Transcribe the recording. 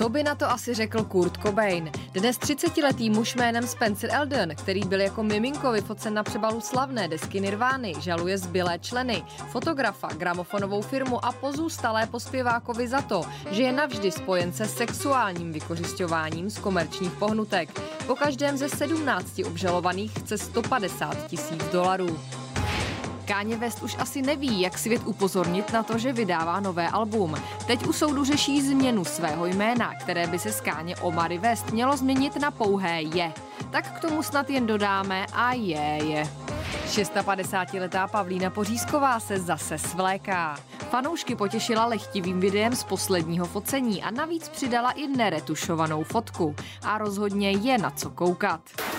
Co by na to asi řekl Kurt Cobain? Dnes 30-letý muž jménem Spencer Elden, který byl jako miminko vyfocen na přebalu slavné desky Nirvány, žaluje zbylé členy, fotografa, gramofonovou firmu a pozůstalé po zpěvákovi za to, že je navždy spojen se sexuálním vykořisťováním z komerčních pohnutek. Po každém ze 17 obžalovaných chce $150 000. Kanye West už asi neví, jak svět upozornit na to, že vydává nové album. Teď u soudu řeší změnu svého jména, které by se z Kanye Omari West mělo změnit na pouhé Je. Tak k tomu snad jen dodáme a je. 56letá Pavlína Pořízková se zase svléká. Fanoušky potěšila lehtivým videem z posledního focení a navíc přidala i neretušovanou fotku. A rozhodně je na co koukat.